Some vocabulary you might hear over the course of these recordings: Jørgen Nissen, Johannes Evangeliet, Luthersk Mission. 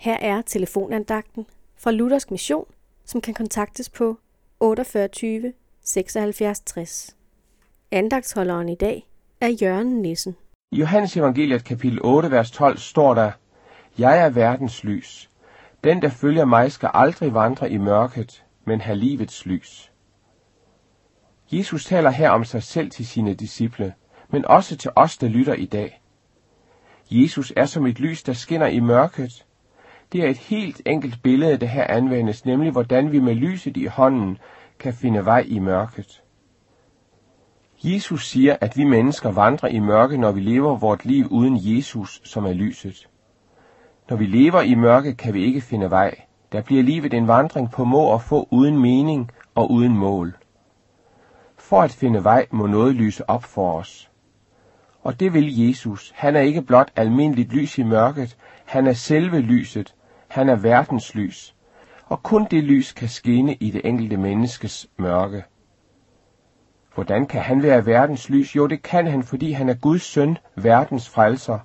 Her er telefonandagten fra Luthersk Mission, som kan kontaktes på 48 76 60. Andagtsholderen i dag er Jørgen Nissen. I Johannes Evangeliet kapitel 8, vers 12 står der: Jeg er verdens lys. Den, der følger mig, skal aldrig vandre i mørket, men have livets lys. Jesus taler her om sig selv til sine disciple, men også til os, der lytter i dag. Jesus er som et lys, der skinner i mørket. Det er et helt enkelt billede, der her anvendes, nemlig hvordan vi med lyset i hånden kan finde vej i mørket. Jesus siger, at vi mennesker vandrer i mørke, når vi lever vort liv uden Jesus, som er lyset. Når vi lever i mørke, kan vi ikke finde vej. Der bliver livet en vandring på må og få, uden mening og uden mål. For at finde vej, må noget lyse op for os. Og det vil Jesus. Han er ikke blot almindeligt lys i mørket. Han er selve lyset. Han er verdens lys. Og kun det lys kan skinne i det enkelte menneskes mørke. Hvordan kan han være verdens lys? Jo, det kan han, fordi han er Guds søn, verdens frelser.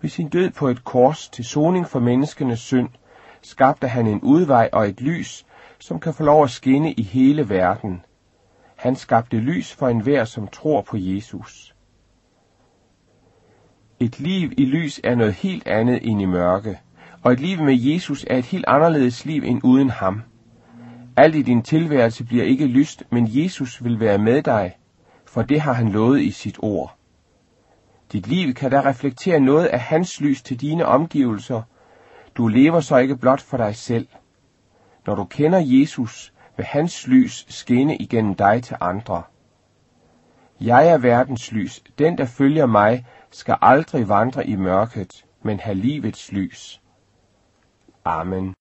Ved sin død på et kors til soning for menneskenes synd, skabte han en udvej og et lys, som kan få lov at skinne i hele verden. Han skabte lys for enhver, som tror på Jesus. Et liv i lys er noget helt andet end i mørke, og et liv med Jesus er et helt anderledes liv end uden ham. Alt i din tilværelse bliver ikke lyst, men Jesus vil være med dig, for det har han lovet i sit ord. Dit liv kan da reflektere noget af hans lys til dine omgivelser. Du lever så ikke blot for dig selv. Når du kender Jesus, vil hans lys skinne igennem dig til andre. Jeg er verdens lys. Den, der følger mig, skal aldrig vandre i mørket, men have livets lys. Amen.